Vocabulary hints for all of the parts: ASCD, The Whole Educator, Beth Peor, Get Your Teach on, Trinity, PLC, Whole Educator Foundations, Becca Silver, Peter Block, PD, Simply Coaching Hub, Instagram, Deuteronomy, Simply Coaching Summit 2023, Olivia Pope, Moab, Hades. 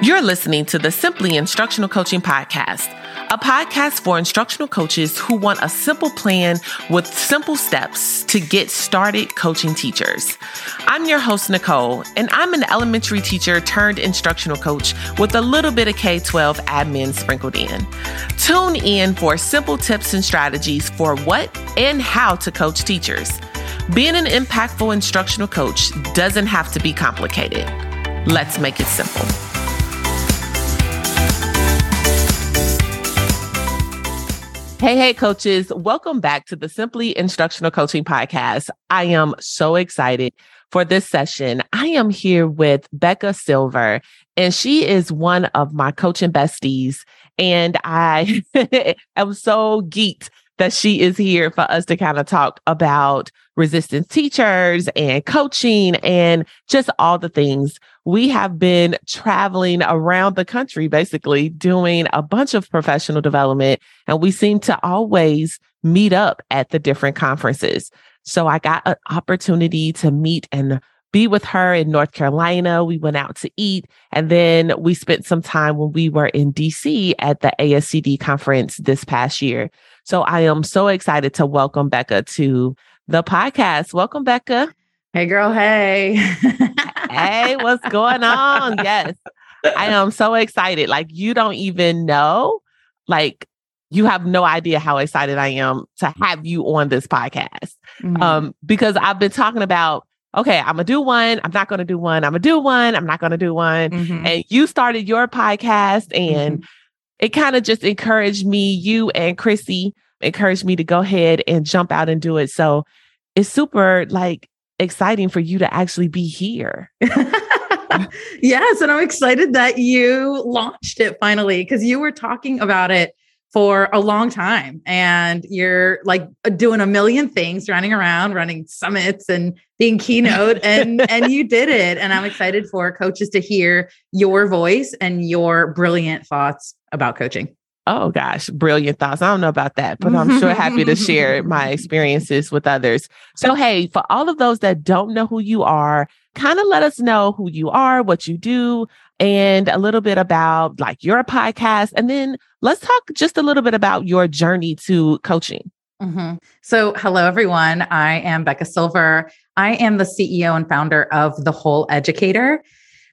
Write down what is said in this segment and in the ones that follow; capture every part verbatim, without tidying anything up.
You're listening to the Simply Instructional Coaching Podcast, a podcast for instructional coaches who want a simple plan with simple steps to get started coaching teachers. I'm your host, Nicole, and I'm an elementary teacher turned instructional coach with a little bit of K twelve admin sprinkled in. Tune in for simple tips and strategies for what and how to coach teachers. Being an impactful instructional coach doesn't have to be complicated. Let's make it simple. Hey, hey, coaches. Welcome back to the Simply Instructional Coaching Podcast. I am so excited for this session. I am here with Becca Silver, and she is one of my coaching besties. And I am so geeked that she is here for us to kind of talk about resistance teachers and coaching and just all the things. We have been traveling around the country, basically doing a bunch of professional development, and we seem to always meet up at the different conferences. So I got an opportunity to meet and be with her in North Carolina. We went out to eat, and then we spent some time when we were in D C at the A S C D conference this past year. So I am so excited to welcome Becca to the podcast. Welcome, Becca. Hey, girl. Hey. Hey, what's going on? Yes. I am so excited. Like, you don't even know, like, you have no idea how excited I am to have you on this podcast. Mm-hmm. Um, because I've been talking about, okay, I'm going to do one. I'm not going to do one. I'm going to do one. I'm not going to do one. Mm-hmm. And you started your podcast, and mm-hmm. it kind of just encouraged me, you and Chrissy encouraged me to go ahead and jump out and do it. So it's super, like, exciting for you to actually be here. Yes. And I'm excited that you launched it finally, because you were talking about it for a long time, and you're like doing a million things, running around, running summits and being keynote, and, and you did it. And I'm excited for coaches to hear your voice and your brilliant thoughts about coaching. Oh gosh, brilliant thoughts. I don't know about that, but I'm sure happy to share my experiences with others. So, hey, for all of those that don't know who you are, kind of let us know who you are, what you do, and a little bit about, like, your podcast. And then let's talk just a little bit about your journey to coaching. Mm-hmm. So, hello, everyone. I am Becca Silver. I am the C E O and founder of The Whole Educator.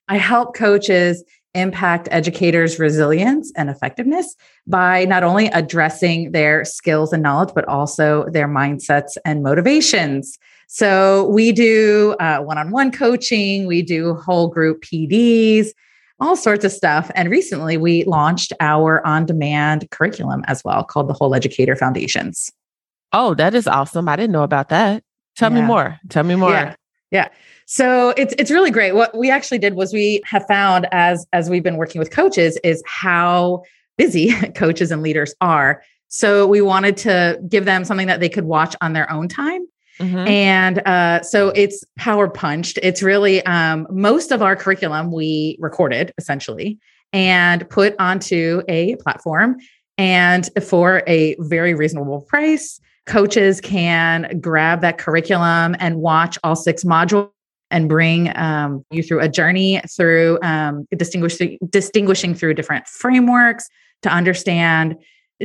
I help coaches impact educators' resilience and effectiveness by not only addressing their skills and knowledge, but also their mindsets and motivations. So we do uh, one-on-one coaching, we do whole group P Ds, all sorts of stuff. And recently we launched our on-demand curriculum as well, called the Whole Educator Foundations. Oh, that is awesome. I didn't know about that. Tell yeah. me more. Tell me more. Yeah. Yeah. So it's it's really great. What we actually did was we have found as, as we've been working with coaches is how busy coaches and leaders are. So we wanted to give them something that they could watch on their own time. Mm-hmm. And uh, so it's power punched. It's really um, most of our curriculum we recorded essentially and put onto a platform, and for a very reasonable price. Coaches can grab that curriculum and watch all six modules and bring um, you through a journey through um, distinguishing, distinguishing through different frameworks to understand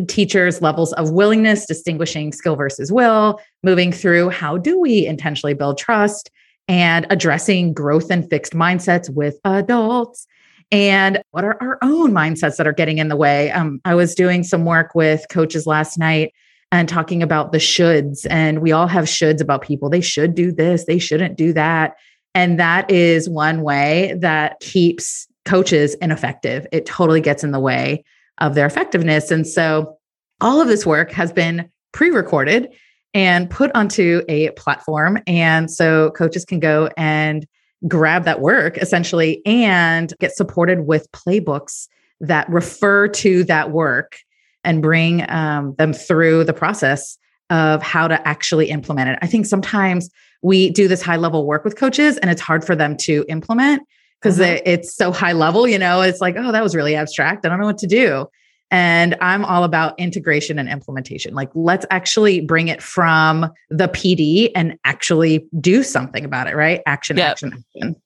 teachers' levels of willingness, distinguishing skill versus will, moving through how do we intentionally build trust, and addressing growth and fixed mindsets with adults. And what are our own mindsets that are getting in the way? Um, I was doing some work with coaches last night and talking about the shoulds. And we all have shoulds about people. They should do this. They shouldn't do that. And that is one way that keeps coaches ineffective. It totally gets in the way of their effectiveness. And so all of this work has been pre-recorded and put onto a platform. And so coaches can go and grab that work essentially and get supported with playbooks that refer to that work and bring um, them through the process of how to actually implement it. I think sometimes we do this high level work with coaches and it's hard for them to implement because mm-hmm. it's so high level, you know, it's like, oh, that was really abstract. I don't know what to do. And I'm all about integration and implementation. Like, let's actually bring it from the P D and actually do something about it, right? Action, yep. action, action.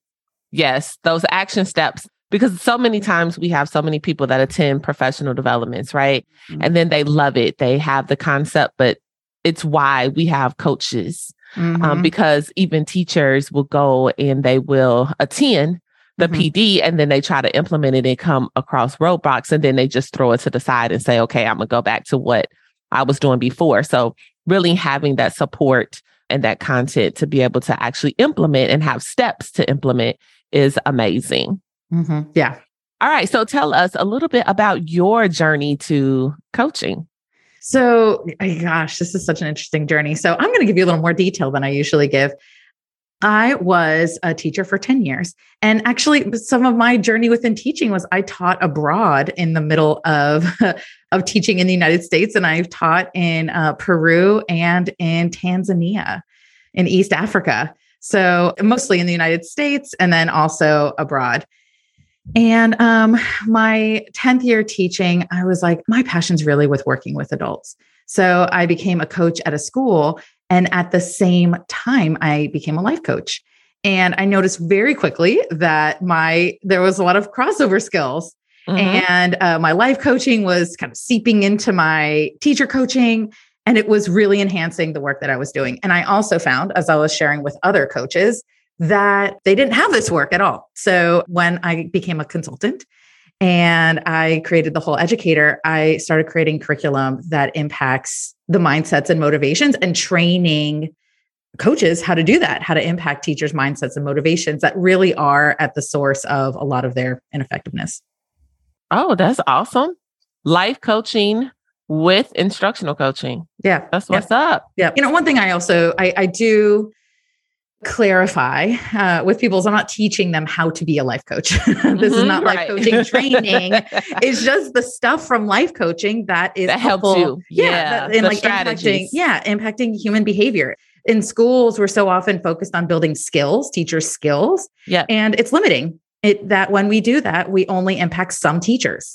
Yes, those action steps. because so many times we have so many people that attend professional developments, right? Mm-hmm. And then they love it. They have the concept, but it's why we have coaches, mm-hmm. um, because even teachers will go and they will attend the mm-hmm. P D, and then they try to implement it and come across roadblocks, and then they just throw it to the side and say, okay, I'm gonna go back to what I was doing before. So really having that support and that content to be able to actually implement and have steps to implement is amazing. Mm-hmm. Yeah. All right. So tell us a little bit about your journey to coaching. So, oh gosh, this is such an interesting journey. So I'm going to give you a little more detail than I usually give. I was a teacher for ten years. And actually, some of my journey within teaching was I taught abroad in the middle of, of teaching in the United States. And I've taught in uh, Peru and in Tanzania, in East Africa. So mostly in the United States and then also abroad. And um, my tenth year teaching, I was like, my passion's really with working with adults. So I became a coach at a school. And at the same time, I became a life coach. And I noticed very quickly that my there was a lot of crossover skills. Mm-hmm. And uh, my life coaching was kind of seeping into my teacher coaching. And it was really enhancing the work that I was doing. And I also found, as I was sharing with other coaches, that they didn't have this work at all. So when I became a consultant and I created the Whole Educator, I started creating curriculum that impacts the mindsets and motivations and training coaches how to do that, how to impact teachers' mindsets and motivations that really are at the source of a lot of their ineffectiveness. Oh, that's awesome. Life coaching with instructional coaching. Yeah. That's what's yeah. up. Yeah. You know, one thing I also, I, I do... clarify uh, with people is I'm not teaching them how to be a life coach. this mm-hmm, is not right. life coaching training. It's just the stuff from life coaching that is that helpful. helps you. Yeah. yeah that, and like strategies. impacting, yeah, impacting human behavior. In schools, we're so often focused on building skills, teachers' skills. Yeah. And it's limiting it that when we do that, we only impact some teachers.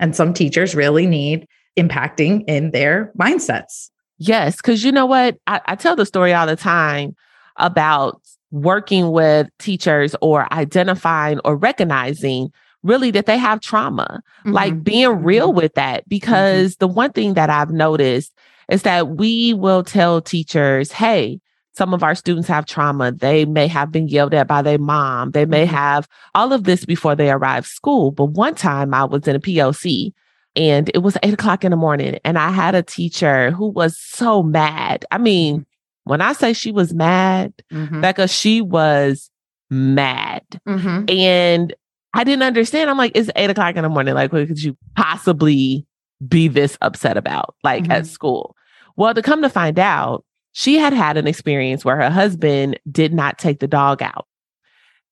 And some teachers really need impacting in their mindsets. Yes. Cause you know what? I, I tell the story all the time about working with teachers or identifying or recognizing really that they have trauma, mm-hmm. like being real with that. Because mm-hmm. the one thing that I've noticed is that we will tell teachers, hey, some of our students have trauma. They may have been yelled at by their mom. They may mm-hmm. have all of this before they arrive school. But one time I was in a P O C and it was eight o'clock in the morning and I had a teacher who was so mad. I mean, when I say she was mad, mm-hmm. Becca, she was mad. Mm-hmm. And I didn't understand. I'm like, it's eight o'clock in the morning. Like, what could you possibly be this upset about? Like mm-hmm. at school? Well, to come to find out, she had had an experience where her husband did not take the dog out.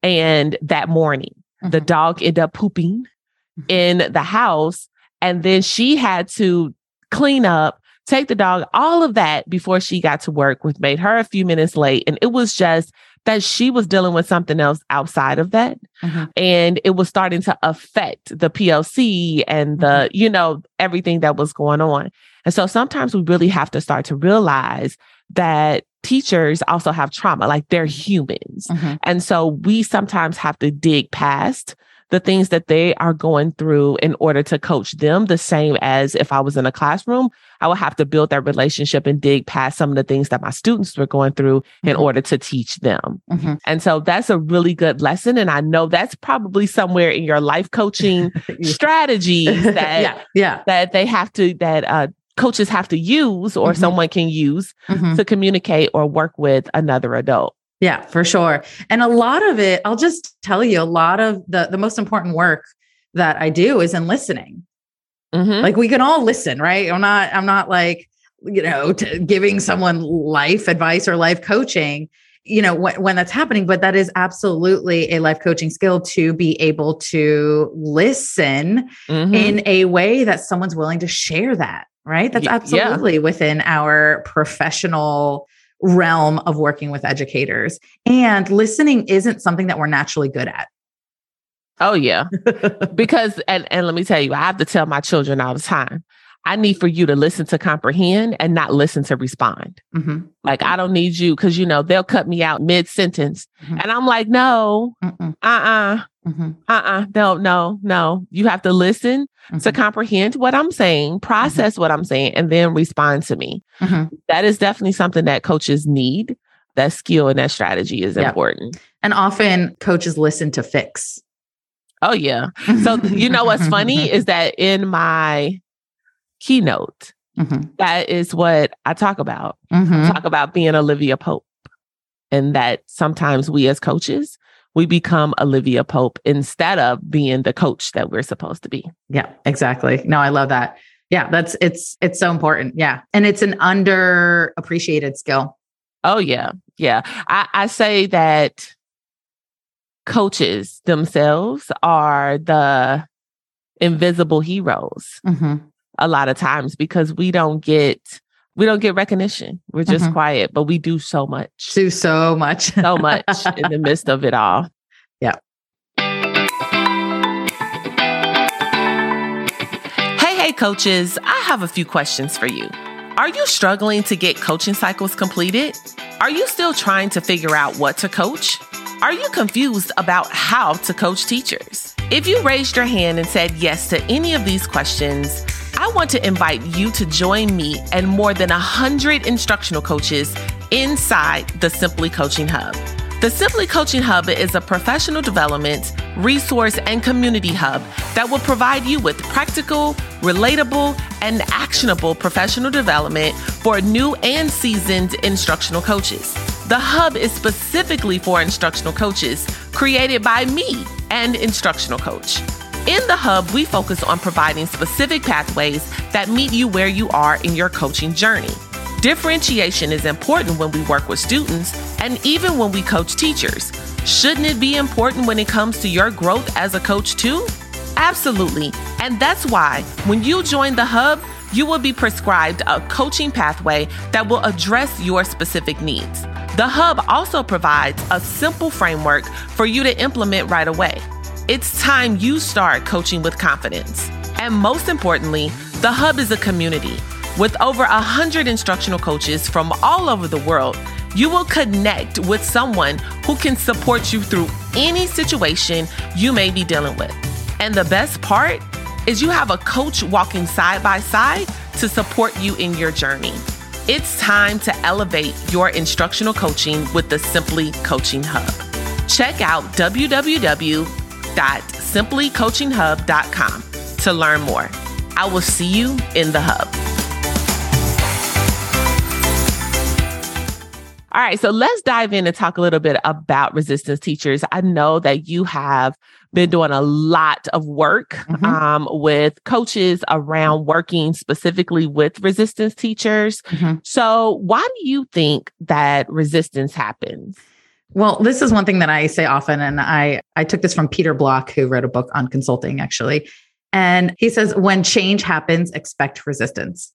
And that morning, mm-hmm. the dog ended up pooping mm-hmm. in the house. And then she had to clean up, take the dog, all of that before she got to work, which made her a few minutes late. And it was just that she was dealing with something else outside of that. Mm-hmm. And it was starting to affect the P L C and the, mm-hmm. you know, everything that was going on. And so sometimes we really have to start to realize that teachers also have trauma, like they're humans. Mm-hmm. And so we sometimes have to dig past the things that they are going through in order to coach them, the same as if I was in a classroom, I would have to build that relationship and dig past some of the things that my students were going through mm-hmm. in order to teach them. Mm-hmm. And so that's a really good lesson. And I know that's probably somewhere in your life coaching strategies that, yeah, yeah. that they have to, that uh, coaches have to use or mm-hmm. someone can use mm-hmm. to communicate or work with another adult. Yeah, for sure. And a lot of it, I'll just tell you, a lot of the, the most important work that I do is in listening. Mm-hmm. Like we can all listen, right? I'm not, I'm not like, you know, t- giving someone life advice or life coaching, you know, wh- when that's happening, but that is absolutely a life coaching skill to be able to listen mm-hmm. in a way that someone's willing to share that, right? That's absolutely yeah. within our professional realm of working with educators, and listening isn't something that we're naturally good at. Oh yeah. because, and, and let me tell you, I have to tell my children all the time, I need for you to listen to comprehend and not listen to respond. Mm-hmm. Like I don't need you. Cause you know, they'll cut me out mid sentence mm-hmm. and I'm like, no, Mm-mm. uh-uh, Mm-hmm. Uh-uh. No, no, no. You have to listen mm-hmm. to comprehend what I'm saying, process mm-hmm. what I'm saying, and then respond to me. Mm-hmm. That is definitely something that coaches need. That skill and that strategy is yep. important. And often coaches listen to fix. Oh, yeah. So you know what's funny is that in my keynote, mm-hmm. that is what I talk about. Mm-hmm. I talk about being Olivia Pope, and that sometimes we as coaches, we become Olivia Pope instead of being the coach that we're supposed to be. Yeah, exactly. No, I love that. Yeah, that's it's it's so important. Yeah. And it's an underappreciated skill. Oh, yeah. Yeah. I, I say that coaches themselves are the invisible heroes mm-hmm. a lot of times because we don't get we don't get recognition. We're just mm-hmm. quiet, but we do so much. Do so much. so much in the midst of it all. Yeah. Hey, hey, coaches. I have a few questions for you. Are you struggling to get coaching cycles completed? Are you still trying to figure out what to coach? Are you confused about how to coach teachers? If you raised your hand and said yes to any of these questions, I want to invite you to join me and more than one hundred instructional coaches inside the Simply Coaching Hub. The Simply Coaching Hub is a professional development, resource, and community hub that will provide you with practical, relatable, and actionable professional development for new and seasoned instructional coaches. The hub is specifically for instructional coaches, created by me, an instructional coach. In the hub, we focus on providing specific pathways that meet you where you are in your coaching journey. Differentiation is important when we work with students and even when we coach teachers. Shouldn't it be important when it comes to your growth as a coach too? Absolutely. And that's why when you join the hub, you will be prescribed a coaching pathway that will address your specific needs. The hub also provides a simple framework for you to implement right away. It's time you start coaching with confidence. And most importantly, the hub is a community. With over one hundred instructional coaches from all over the world, you will connect with someone who can support you through any situation you may be dealing with. And the best part is you have a coach walking side by side to support you in your journey. It's time to elevate your instructional coaching with the Simply Coaching Hub. Check out w w w dot simply coaching hub dot com to learn more. I will see you in the hub. All right, so let's dive in and talk a little bit about resistance teachers. I know that you have been doing a lot of work mm-hmm. um, with coaches around working specifically with resistance teachers. Mm-hmm. So why do you think that resistance happens? Well, this is one thing that I say often, and I, I took this from Peter Block, who wrote a book on consulting, actually. And he says, when change happens, expect resistance.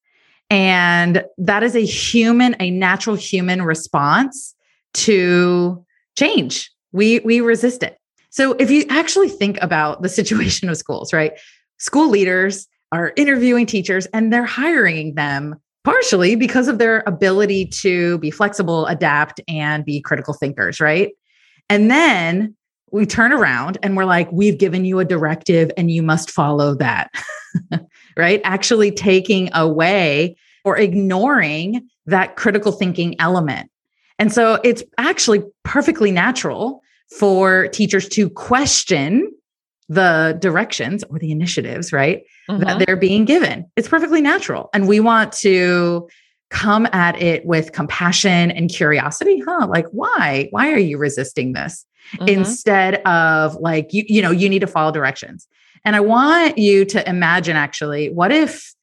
And that is a human, a natural human response to change. We we resist it. So if you actually think about the situation of schools, right? School leaders are interviewing teachers and they're hiring them partially because of their ability to be flexible, adapt, and be critical thinkers, right? And then we turn around and we're like, we've given you a directive and you must follow that. Right? Actually taking away or ignoring that critical thinking element. And so it's actually perfectly natural for teachers to question the directions or the initiatives, right? Mm-hmm. That they're being given. It's perfectly natural. And we want to come at it with compassion and curiosity, huh? Like, why? Why are you resisting this? Mm-hmm. Instead of like, you, you know, you need to follow directions. And I want you to imagine, actually, what if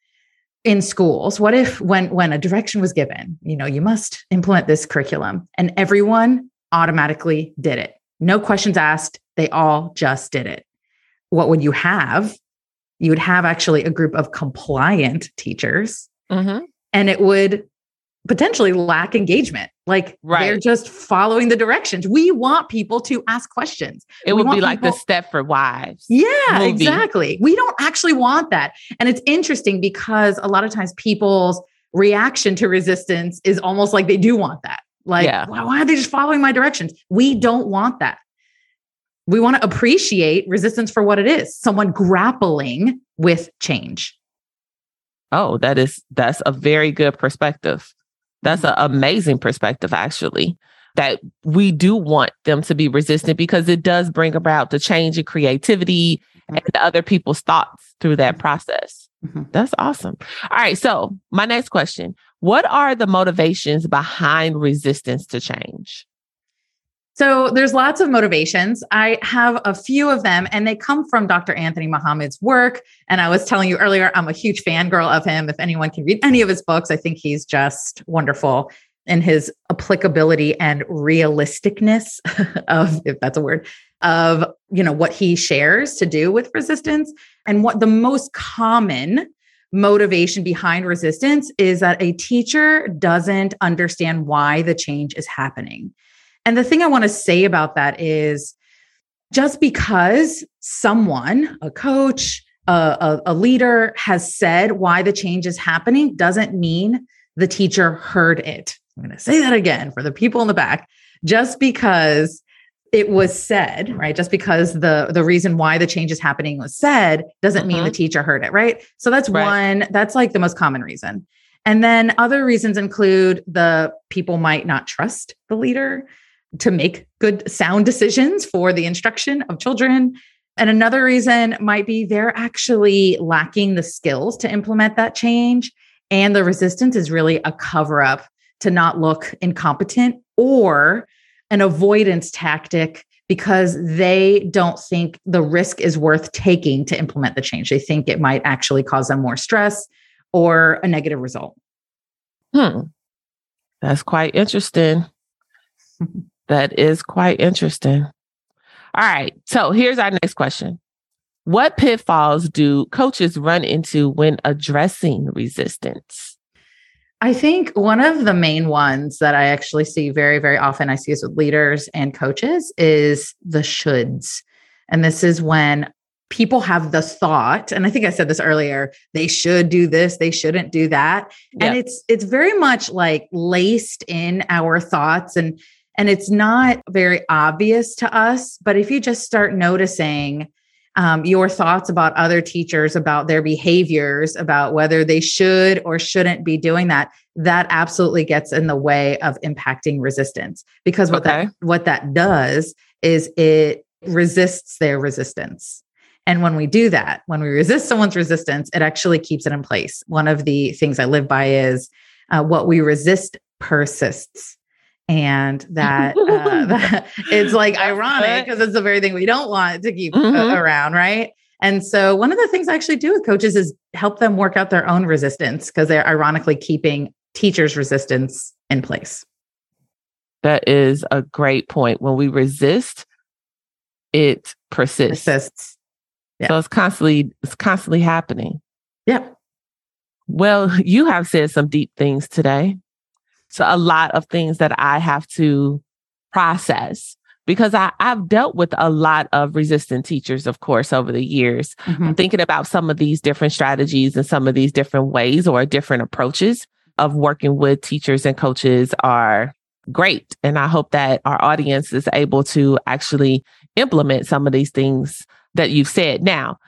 in schools, what if when, when a direction was given, you know, you must implement this curriculum, and everyone automatically did it. No questions asked. They all just did it. What would you have? You would have actually a group of compliant teachers, mm-hmm. and it would potentially lack engagement. Like right. They're just following the directions. We want people to ask questions. It would be like people... the Stepford Wives. Yeah, movie. Exactly. We don't actually want that. And it's interesting because a lot of times people's reaction to resistance is almost like they do want that. Like, yeah. Why, why are they just following my directions? We don't want that. We want to appreciate resistance for what it is, someone grappling with change. Oh, that is, that's a very good perspective. That's an amazing perspective, actually, that we do want them to be resistant because it does bring about the change in creativity and other people's thoughts through that process. Mm-hmm. That's awesome. All right. So my next question, what are the motivations behind resistance to change? So there's lots of motivations. I have a few of them and they come from Doctor Anthony Muhammad's work. And I was telling you earlier, I'm a huge fangirl of him. If anyone can read any of his books, I think he's just wonderful in his applicability and realisticness of, if that's a word, of, you know, what he shares to do with resistance. And what the most common motivation behind resistance is that a teacher doesn't understand why the change is happening. And the thing I want to say about that is just because someone, a coach, a, a, a leader has said why the change is happening doesn't mean the teacher heard it. I'm going to say that again for the people in the back. Just because it was said, right? Just because the, the reason why the change is happening was said doesn't mm-hmm. mean the teacher heard it, right? So that's right. one, that's like the most common reason. And then other reasons include the people might not trust the leader to make good sound decisions for the instruction of children. And another reason might be they're actually lacking the skills to implement that change. And the resistance is really a cover-up to not look incompetent or an avoidance tactic because they don't think the risk is worth taking to implement the change. They think it might actually cause them more stress or a negative result. Hmm. That's quite interesting. That is quite interesting. All right. So here's our next question. What pitfalls do coaches run into when addressing resistance? I think one of the main ones that I actually see very, very often, I see this with leaders and coaches, is the shoulds. And this is when people have the thought, and I think I said this earlier, they should do this, they shouldn't do that. Yeah. And it's it's very much like laced in our thoughts and and it's not very obvious to us. But if you just start noticing um, your thoughts about other teachers, about their behaviors, about whether they should or shouldn't be doing that, that absolutely gets in the way of impacting resistance. Because what okay. that what that does is it resists their resistance. And when we do that, when we resist someone's resistance, it actually keeps it in place. One of the things I live by is uh, what we resist persists. And that, uh, that it's like ironic because it's the very thing we don't want to keep mm-hmm. around, right? And so one of the things I actually do with coaches is help them work out their own resistance because they're ironically keeping teachers' resistance in place. That is a great point. When we resist, it persists. persists. Yeah. So it's constantly, it's constantly happening. Yeah. Well, you have said some deep things today. So a lot of things that I have to process because I, I've dealt with a lot of resistant teachers, of course, over the years. Mm-hmm. I'm thinking about some of these different strategies and some of these different ways or different approaches of working with teachers and coaches are great. And I hope that our audience is able to actually implement some of these things that you've said. Now,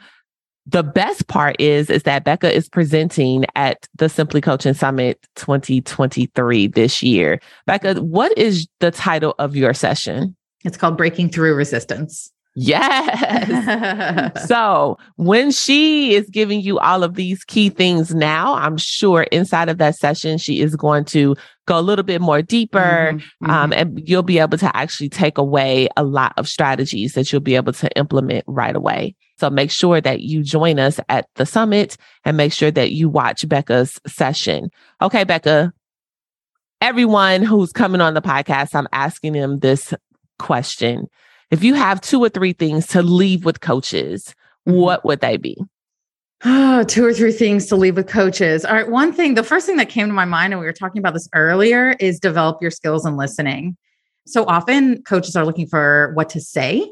the best part is, is that Becca is presenting at the Simply Coaching Summit twenty twenty-three this year. Becca, what is the title of your session? It's called Breaking Through Resistance. Yes. So when she is giving you all of these key things now, I'm sure inside of that session, she is going to go a little bit more deeper mm-hmm, um, mm-hmm. and you'll be able to actually take away a lot of strategies that you'll be able to implement right away. So make sure that you join us at the summit and make sure that you watch Becca's session. Okay, Becca, everyone who's coming on the podcast, I'm asking them this question. If you have two or three things to leave with coaches, what would they be? Oh, two or three things to leave with coaches. All right. One thing, the first thing that came to my mind, and we were talking about this earlier, is develop your skills in listening. So often coaches are looking for what to say.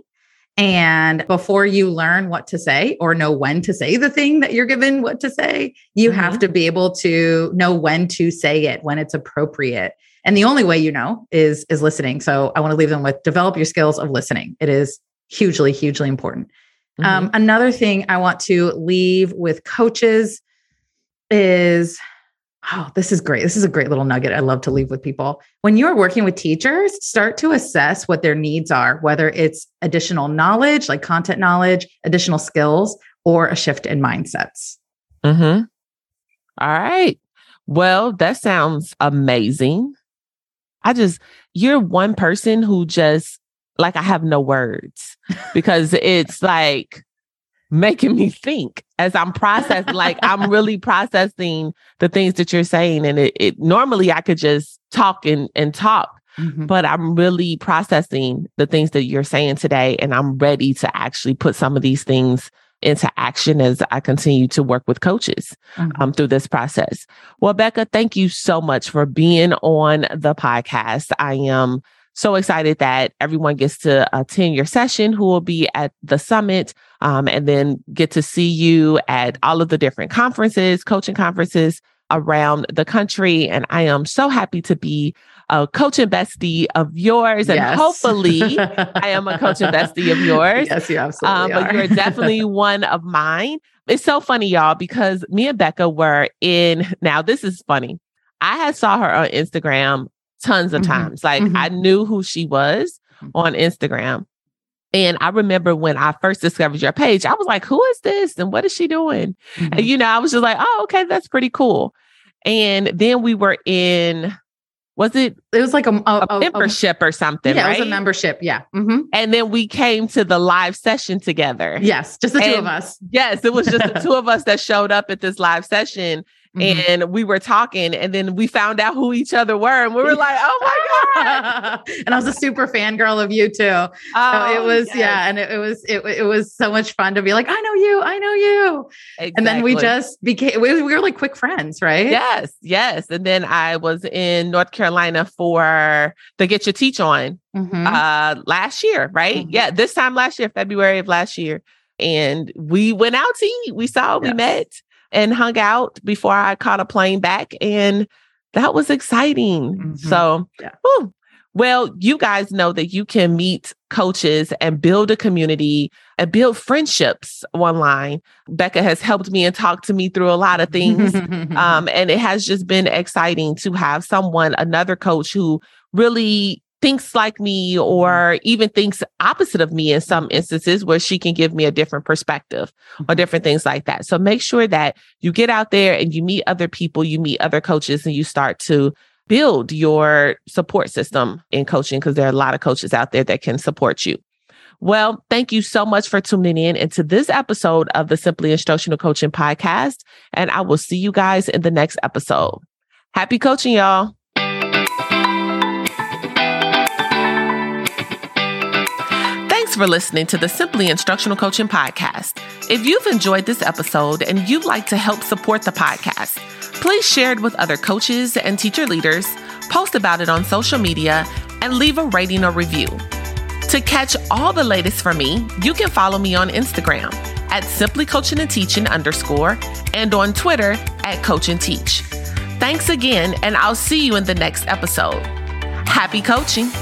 And before you learn what to say or know when to say the thing that you're given what to say, you mm-hmm. have to be able to know when to say it, when it's appropriate. And the only way you know is, is listening. So I want to leave them with develop your skills of listening. It is hugely, hugely important. Mm-hmm. Um, another thing I want to leave with coaches is, oh, this is great. This is a great little nugget I love to leave with people. When you're working with teachers, start to assess what their needs are, whether it's additional knowledge, like content knowledge, additional skills, or a shift in mindsets. Mm-hmm. All right. Well, that sounds amazing. I just, you're one person who just, like, I have no words because it's like making me think as I'm processing, like I'm really processing the things that you're saying. And it, it normally I could just talk and, and talk, mm-hmm. but I'm really processing the things that you're saying today. And I'm ready to actually put some of these things into action as I continue to work with coaches mm-hmm. um, through this process. Well, Becca, thank you so much for being on the podcast. I am so excited that everyone gets to attend your session who will be at the summit um, and then get to see you at all of the different conferences, coaching conferences around the country. And I am so happy to be a coach and bestie of yours. And yes. hopefully I am a coach and bestie of yours. Yes, you absolutely um, but are. You're definitely one of mine. It's so funny, y'all, because me and Becca were in, now this is funny. I had saw her on Instagram tons of mm-hmm. times. Like mm-hmm. I knew who she was on Instagram. And I remember when I first discovered your page, I was like, who is this? And what is she doing? Mm-hmm. And, you know, I was just like, oh, okay, that's pretty cool. And then we were in, was it? It was like a, a, a membership a, or something, yeah, right? It was a membership, yeah. Mm-hmm. And then we came to the live session together. Yes, just the and two of us. Yes, it was just the two of us that showed up at this live session. Mm-hmm. And we were talking and then we found out who each other were and we were like, oh my God. And I was a super fangirl of you too. Oh, so it was, yes. yeah. And it, it was, it, it was so much fun to be like, I know you, I know you. Exactly. And then we just became, we, we were like quick friends, right? Yes. Yes. And then I was in North Carolina for the Get Your Teach on mm-hmm. uh, last year, right? Mm-hmm. Yeah. This time last year, February of last year. And we went out to eat. We saw, yes. we met. And hung out before I caught a plane back. And that was exciting. Mm-hmm. So, yeah. Well, you guys know that you can meet coaches and build a community and build friendships online. Becca has helped me and talked to me through a lot of things. um, and it has just been exciting to have someone, another coach who really thinks like me or even thinks opposite of me in some instances where she can give me a different perspective or different things like that. So make sure that you get out there and you meet other people, you meet other coaches, and you start to build your support system in coaching because there are a lot of coaches out there that can support you. Well, thank you so much for tuning in into this episode of the Simply Instructional Coaching Podcast. And I will see you guys in the next episode. Happy coaching, y'all. Thanks for listening to the Simply Instructional Coaching Podcast. If you've enjoyed this episode and you'd like to help support the podcast, please share it with other coaches and teacher leaders, post about it on social media, and leave a rating or review. To catch all the latest from me, you can follow me on Instagram at Simply Coaching and Teaching underscore and on Twitter at Coach and Teach. Thanks again, and I'll see you in the next episode. Happy coaching.